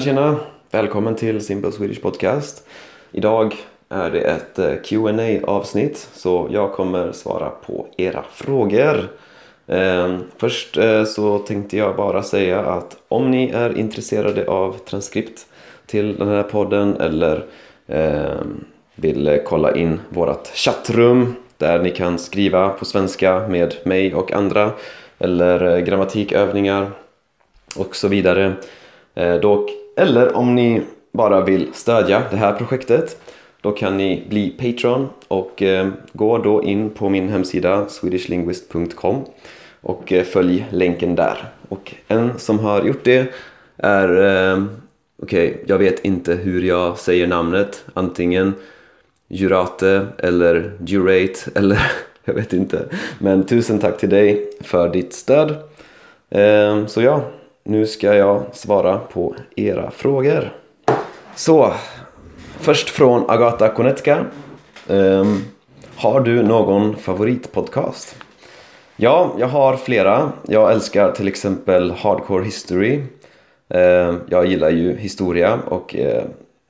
Tjena! Välkommen till Simple Swedish Podcast. Idag är det ett Q&A-avsnitt, så jag kommer svara på era frågor. Först så tänkte jag bara säga att om ni är intresserade av transkript till den här podden eller vill kolla in vårat chattrum där ni kan skriva på svenska med mig och andra eller grammatikövningar och så vidare. Eller om ni bara vill stödja det här projektet, då kan ni bli Patreon och gå då in på min hemsida swedishlinguist.com och följ länken där. Och en som har gjort det är, jag vet inte hur jag säger namnet, antingen Jurate eller Jurate eller jag vet inte. Men tusen tack till dig för ditt stöd. Så ja. Nu ska jag svara på era frågor. Så, först från Agata Konetka. Har du någon favoritpodcast? Ja, jag har flera. Jag älskar till exempel Hardcore History. Jag gillar ju historia och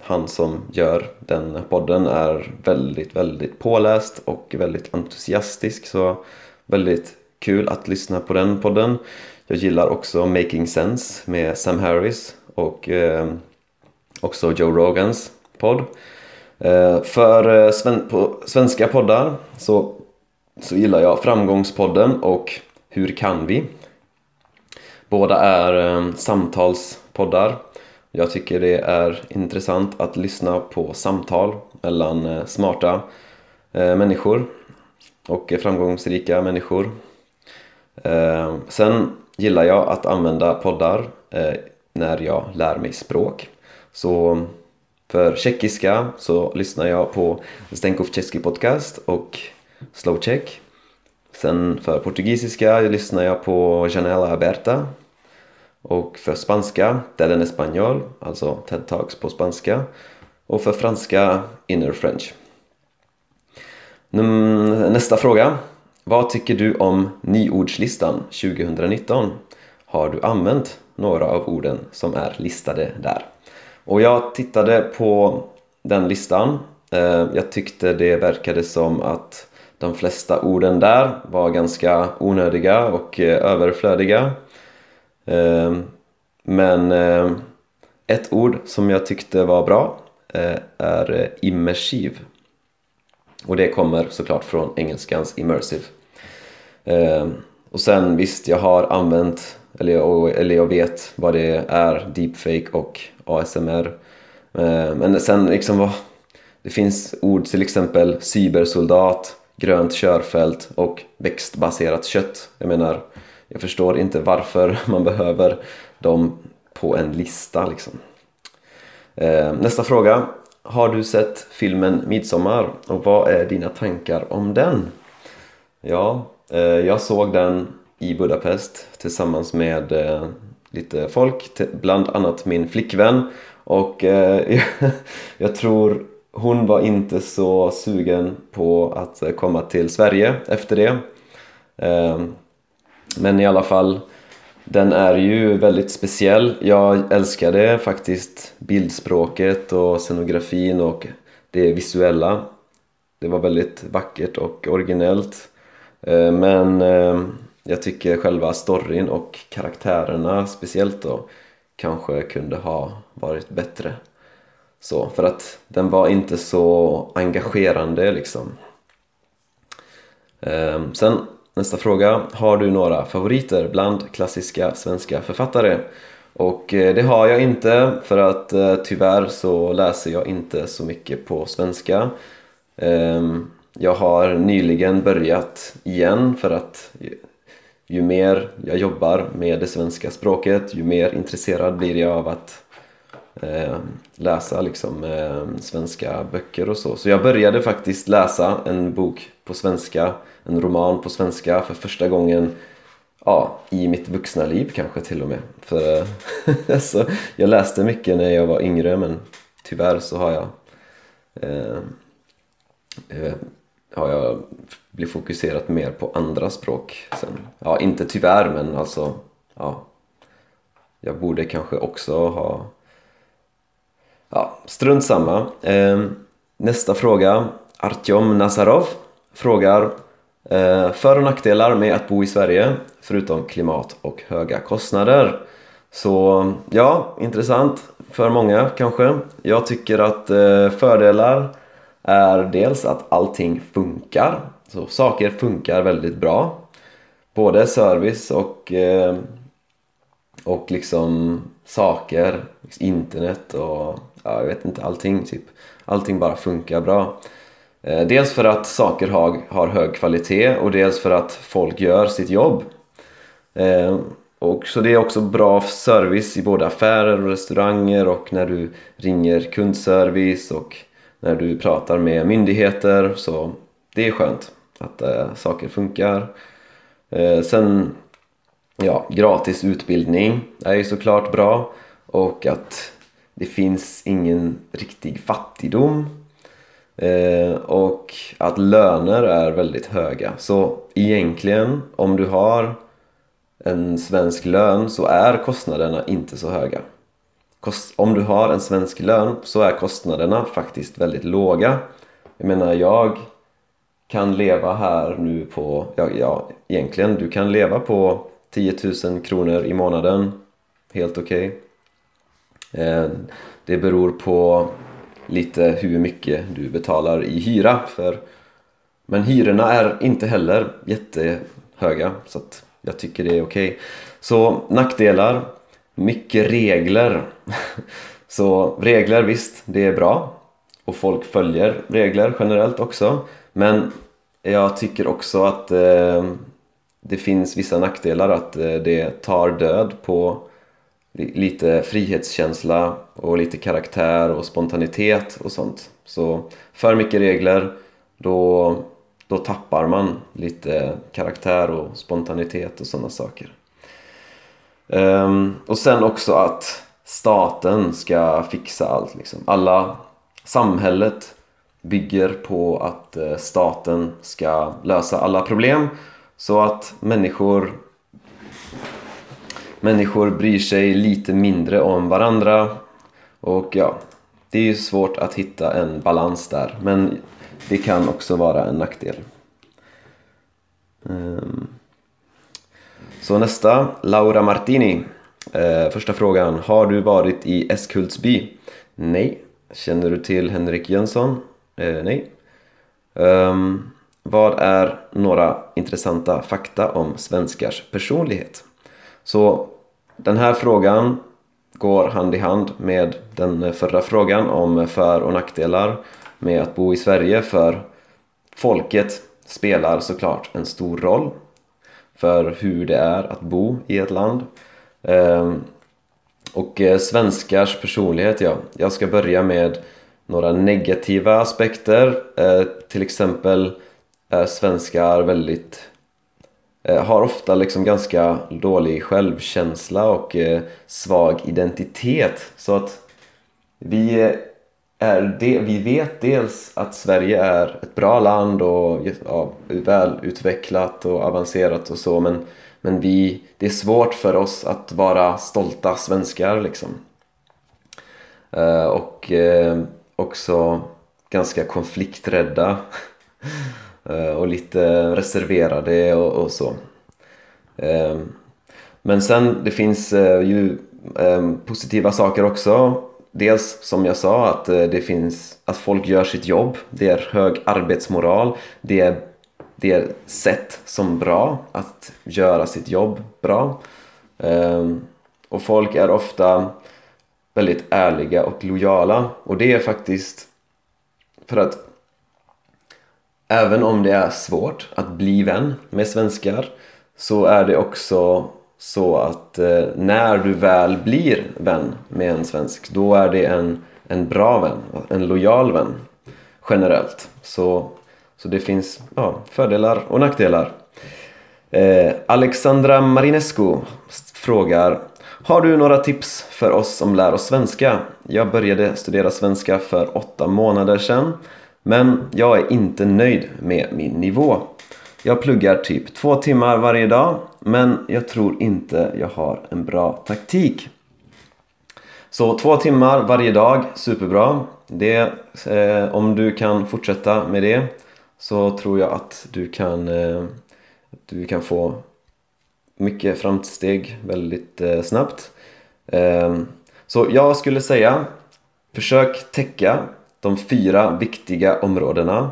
han som gör den podden är väldigt, väldigt påläst och väldigt entusiastisk. Så väldigt kul att lyssna på den podden. Jag gillar också Making Sense med Sam Harris och också Joe Rogans podd. För på svenska poddar så gillar jag Framgångspodden och Hur kan vi? Båda är samtalspoddar. Jag tycker det är intressant att lyssna på samtal mellan smarta människor och framgångsrika människor. Sen gillar jag att använda poddar när jag lär mig språk. Så för tjeckiska så lyssnar jag på Stenkov Czech podcast och Slow Czech. Sen för portugisiska lyssnar jag på Janela Aberta. Och för spanska, TED en Español, alltså TED Talks på spanska. Och för franska, Inner French. Nästa fråga. Vad tycker du om nyordslistan 2019? Har du använt några av orden som är listade där? Och jag tittade på den listan. Jag tyckte det verkade som att de flesta orden där var ganska onödiga och överflödiga. Men ett ord som jag tyckte var bra är immersiv. Och det kommer såklart från engelskans immersive. Och sen visst, jag har använt, eller jag vet vad det är, deepfake och ASMR. Men sen det finns ord till exempel cybersoldat, grönt körfält och växtbaserat kött. Jag förstår inte varför man behöver dem på en lista . Nästa fråga. Har du sett filmen Midsommar och vad är dina tankar om den? Ja, jag såg den i Budapest tillsammans med lite folk, bland annat min flickvän. Och jag tror hon var inte så sugen på att komma till Sverige efter det. Men i alla fall, den är ju väldigt speciell. Jag älskade faktiskt bildspråket och scenografin och det visuella. Det var väldigt vackert och originellt. Men jag tycker själva storyn och karaktärerna speciellt då kanske kunde ha varit bättre. Så, för att den var inte så engagerande . Sen nästa fråga. Har du några favoriter bland klassiska svenska författare? Och det har jag inte, för att tyvärr så läser jag inte så mycket på svenska. Jag har nyligen börjat igen, för att ju mer jag jobbar med det svenska språket, ju mer intresserad blir jag av att läsa svenska böcker och så. Så jag började faktiskt läsa en bok på svenska, en roman på svenska för första gången i mitt vuxna liv kanske till och med. För alltså, jag läste mycket när jag var yngre, men tyvärr så har jag blivit fokuserat mer på andra språk sen. Ja, inte tyvärr, men jag borde kanske också ha Ja, strunt samma. Nästa fråga. Artyom Nazarov frågar för- och nackdelar med att bo i Sverige förutom klimat och höga kostnader. Så ja, intressant för många kanske. Jag tycker att fördelar är dels att allting funkar. Så saker funkar väldigt bra. Både service och liksom saker, internet och ja, jag vet inte, allting typ. Allting bara funkar bra. Dels för att saker har hög kvalitet och dels för att folk gör sitt jobb. Och så det är också bra service i både affärer och restauranger och när du ringer kundservice och när du pratar med myndigheter, så det är skönt att saker funkar. Sen ja, gratis utbildning är ju såklart bra och att det finns ingen riktig fattigdom och att löner är väldigt höga. Så egentligen om du har en svensk lön så är kostnaderna inte så höga. Om du har en svensk lön så är kostnaderna faktiskt väldigt låga. Jag menar, jag kan leva här nu på, ja egentligen du kan leva på 10 000 kronor i månaden. Helt okej. Det beror på lite hur mycket du betalar i hyra för. Men hyrorna är inte heller jättehöga, så att jag tycker det är okej. Så nackdelar, mycket regler. Så regler, visst, det är bra. Och folk följer regler generellt också. Men jag tycker också att det finns vissa nackdelar, att det tar död på lite frihetskänsla och lite karaktär och spontanitet och sånt. Så för mycket regler, då tappar man lite karaktär och spontanitet och sådana saker. Och sen också att staten ska fixa allt liksom. Alla, samhället bygger på att staten ska lösa alla problem, så att människor bryr sig lite mindre om varandra. Och ja, det är ju svårt att hitta en balans där, men det kan också vara en nackdel. Så nästa, Laura Martini. Första frågan, har du varit i Eskultsby? Nej. Känner du till Henrik Jönsson? Nej. Vad är några intressanta fakta om svenskars personlighet? Så den här frågan går hand i hand med den förra frågan om för- och nackdelar med att bo i Sverige, för folket spelar såklart en stor roll för hur det är att bo i ett land. Och svenskars personlighet, ja. Jag ska börja med några negativa aspekter. Till exempel är svenskar väldigt har ofta liksom ganska dålig självkänsla och svag identitet. Så att vi vet dels att Sverige är ett bra land och ja, välutvecklat och avancerat och så, men det är svårt för oss att vara stolta svenskar liksom. Och också ganska konflikträdda och lite reserverade och så. Men sen det finns ju positiva saker också. Dels som jag sa, att det finns att folk gör sitt jobb, det är hög arbetsmoral, det är sätt som bra att göra sitt jobb bra. Och folk är ofta väldigt ärliga och lojala, och det är faktiskt för att även om det är svårt att bli vän med svenskar, så är det också så att när du väl blir vän med en svensk, då är det en bra vän, en lojal vän generellt. Så det finns ja, fördelar och nackdelar. Alexandra Marinescu frågar, har du några tips för oss som lär oss svenska? Jag började studera svenska för 8 månader sedan, men jag är inte nöjd med min nivå. Jag pluggar typ 2 timmar varje dag, men jag tror inte jag har en bra taktik. Så 2 timmar varje dag, superbra. Det, om du kan fortsätta med det så tror jag att du kan få mycket framsteg väldigt snabbt. Så jag skulle säga, försök täcka de 4 viktiga områdena.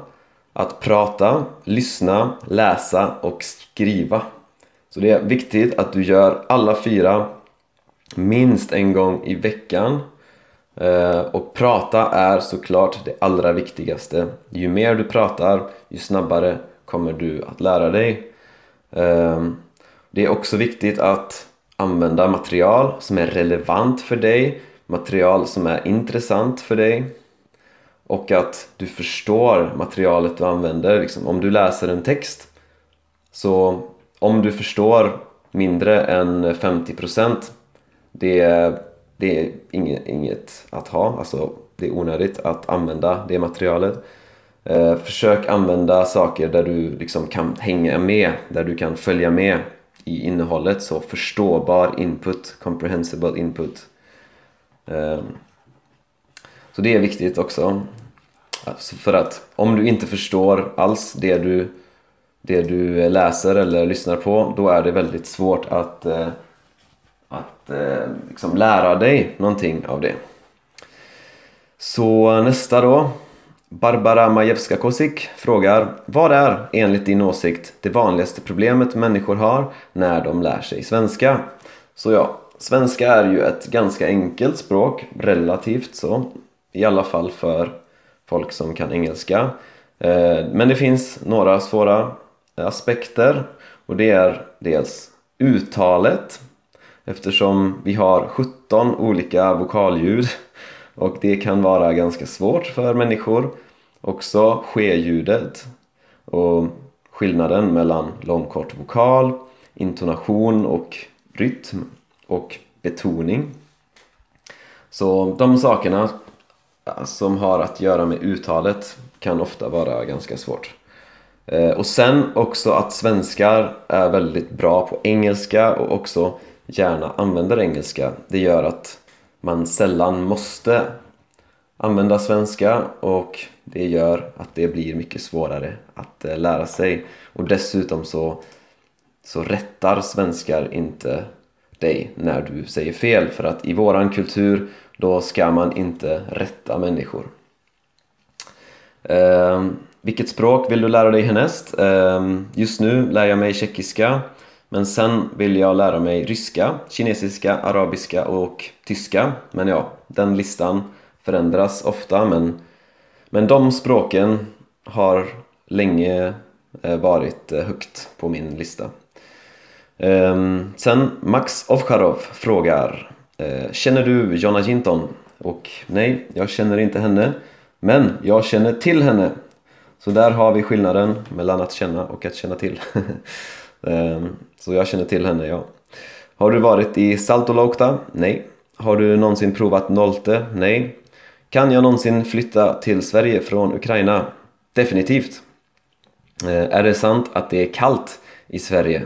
Att prata, lyssna, läsa och skriva. Så det är viktigt att du gör alla 4 minst en gång i veckan. Och prata är såklart det allra viktigaste. Ju mer du pratar, ju snabbare kommer du att lära dig. Det är också viktigt att använda material som är relevant för dig, material som är intressant för dig, och att du förstår materialet du använder. Liksom, om du läser en text, så om du förstår mindre än 50%, det är inget att ha. Alltså, det är onödigt att använda det materialet. Försök använda saker där du liksom kan hänga med, där du kan följa med i innehållet. Så förståbar input, comprehensible input. Så det är viktigt också. Alltså, för att om du inte förstår alls det du läser eller lyssnar på, då är det väldigt svårt att liksom lära dig någonting av det. Så nästa då. Barbara Majewska-Kosik frågar: vad är enligt din åsikt det vanligaste problemet människor har när de lär sig svenska? Så ja, svenska är ju ett ganska enkelt språk, relativt så. I alla fall för folk som kan engelska. Men det finns några svåra aspekter. Och det är dels uttalet. Eftersom vi har 17 olika vokalljud. Och det kan vara ganska svårt för människor. Också ske-ljudet. Och skillnaden mellan lång-kort vokal, intonation och rytm och betoning. Så de sakerna som har att göra med uttalet kan ofta vara ganska svårt. Och sen också att svenskar är väldigt bra på engelska och också gärna använder engelska. Det gör att man sällan måste använda svenska, och det gör att det blir mycket svårare att lära sig. Och dessutom så rättar svenskar inte dig när du säger fel, för att i våran kultur då ska man inte rätta människor. Vilket språk vill du lära dig härnäst? Just nu lär jag mig tjeckiska, men sen vill jag lära mig ryska, kinesiska, arabiska och tyska. Men ja, den listan förändras ofta, men de språken har länge varit högt på min lista. Sen Max Ovcharov frågar: känner du Jonna Jinton? Och nej, jag känner inte henne, men jag känner till henne. Så där har vi skillnaden mellan att känna och att känna till. Så jag känner till henne, ja. Har du varit i Saltolokta? Nej. Har du någonsin provat Nolte? Nej. Kan jag någonsin flytta till Sverige från Ukraina? Definitivt. Är det sant att det är kallt i Sverige?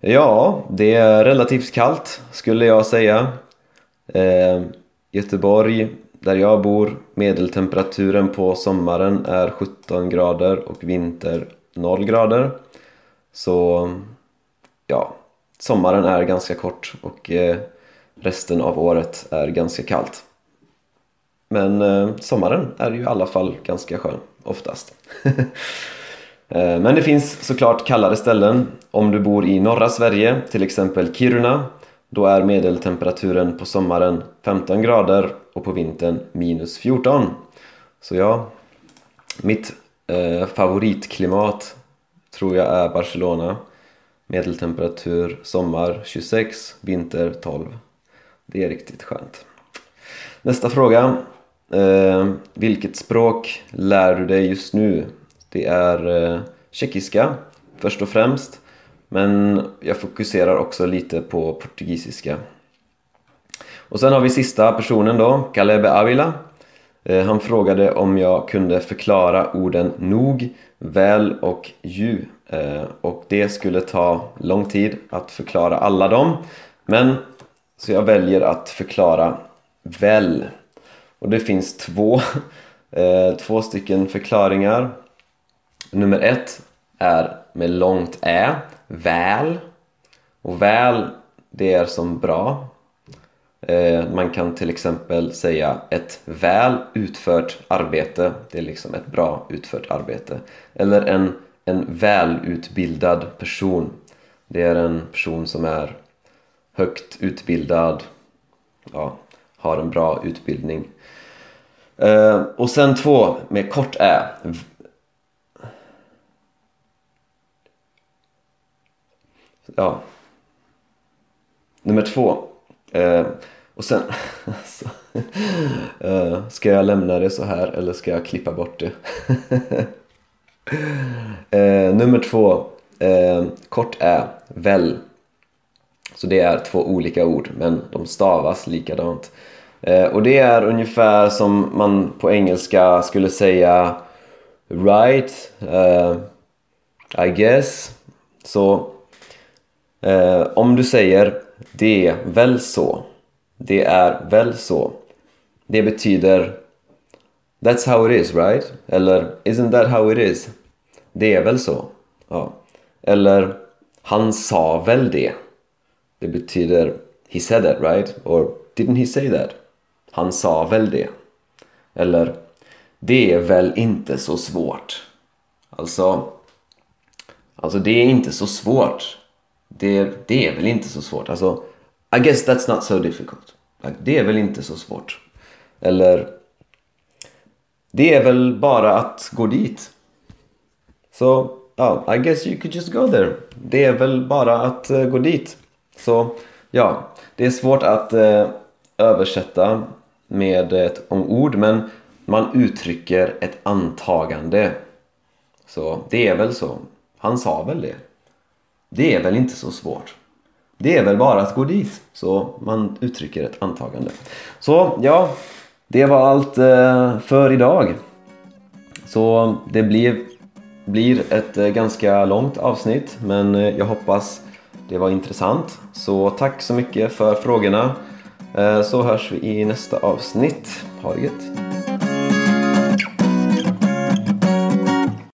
Ja, det är relativt kallt skulle jag säga. Göteborg, där jag bor, medeltemperaturen på sommaren är 17 grader och vinter 0 grader. Så ja, sommaren är ganska kort och resten av året är ganska kallt. Men sommaren är ju i alla fall ganska skön, oftast. Men det finns såklart kallare ställen. Om du bor i norra Sverige, till exempel Kiruna, då är medeltemperaturen på sommaren 15 grader och på vintern minus 14. Så ja, mitt favoritklimat tror jag är Barcelona. Medeltemperatur sommar 26, vinter 12. Det är riktigt skönt. Nästa fråga. Vilket språk lär du dig just nu? Det är tjeckiska först och främst, men jag fokuserar också lite på portugisiska. Och sen har vi sista personen då, Kalebe Avila. Han frågade om jag kunde förklara orden nog, väl och ju. Och det skulle ta lång tid att förklara alla dem. Men så jag väljer att förklara väl. Och det finns två stycken förklaringar. Nummer ett är med långt ä, väl. Och väl, det är som bra. Man kan till exempel säga ett väl utfört arbete. Det är liksom ett bra utfört arbete. Eller en välutbildad person. Det är en person som är högt utbildad, ja, har en bra utbildning. Och sen två med kort ä. Ja. Nummer två. Och sen alltså, ska jag lämna det så här eller ska jag klippa bort det? Nummer två, kort är väl. Så det är två olika ord, men de stavas likadant. Och det är ungefär som man på engelska skulle säga right, I guess. Så om du säger det är väl så. Det är väl så. Det betyder that's how it is, right? Eller isn't that how it is? Det är väl så. Ja. Eller han sa väl det. Det betyder he said that, right? Or didn't he say that? Han sa väl det. Eller det är väl inte så svårt. Alltså det är inte så svårt. Det är väl inte så svårt. Alltså, I guess that's not so difficult. Det är väl inte så svårt. Eller, det är väl bara att gå dit. Så, ja, I guess you could just go there. Det är väl bara att gå dit. Så, ja, det är svårt att översätta med ett ord, men man uttrycker ett antagande. Så, det är väl så. Han sa väl det. Det är väl inte så svårt. Det är väl bara att gå dit. Så man uttrycker ett antagande. Så ja, det var allt för idag. Så det blir ett ganska långt avsnitt. Men jag hoppas det var intressant. Så tack så mycket för frågorna. Så hörs vi i nästa avsnitt. Ha det gött.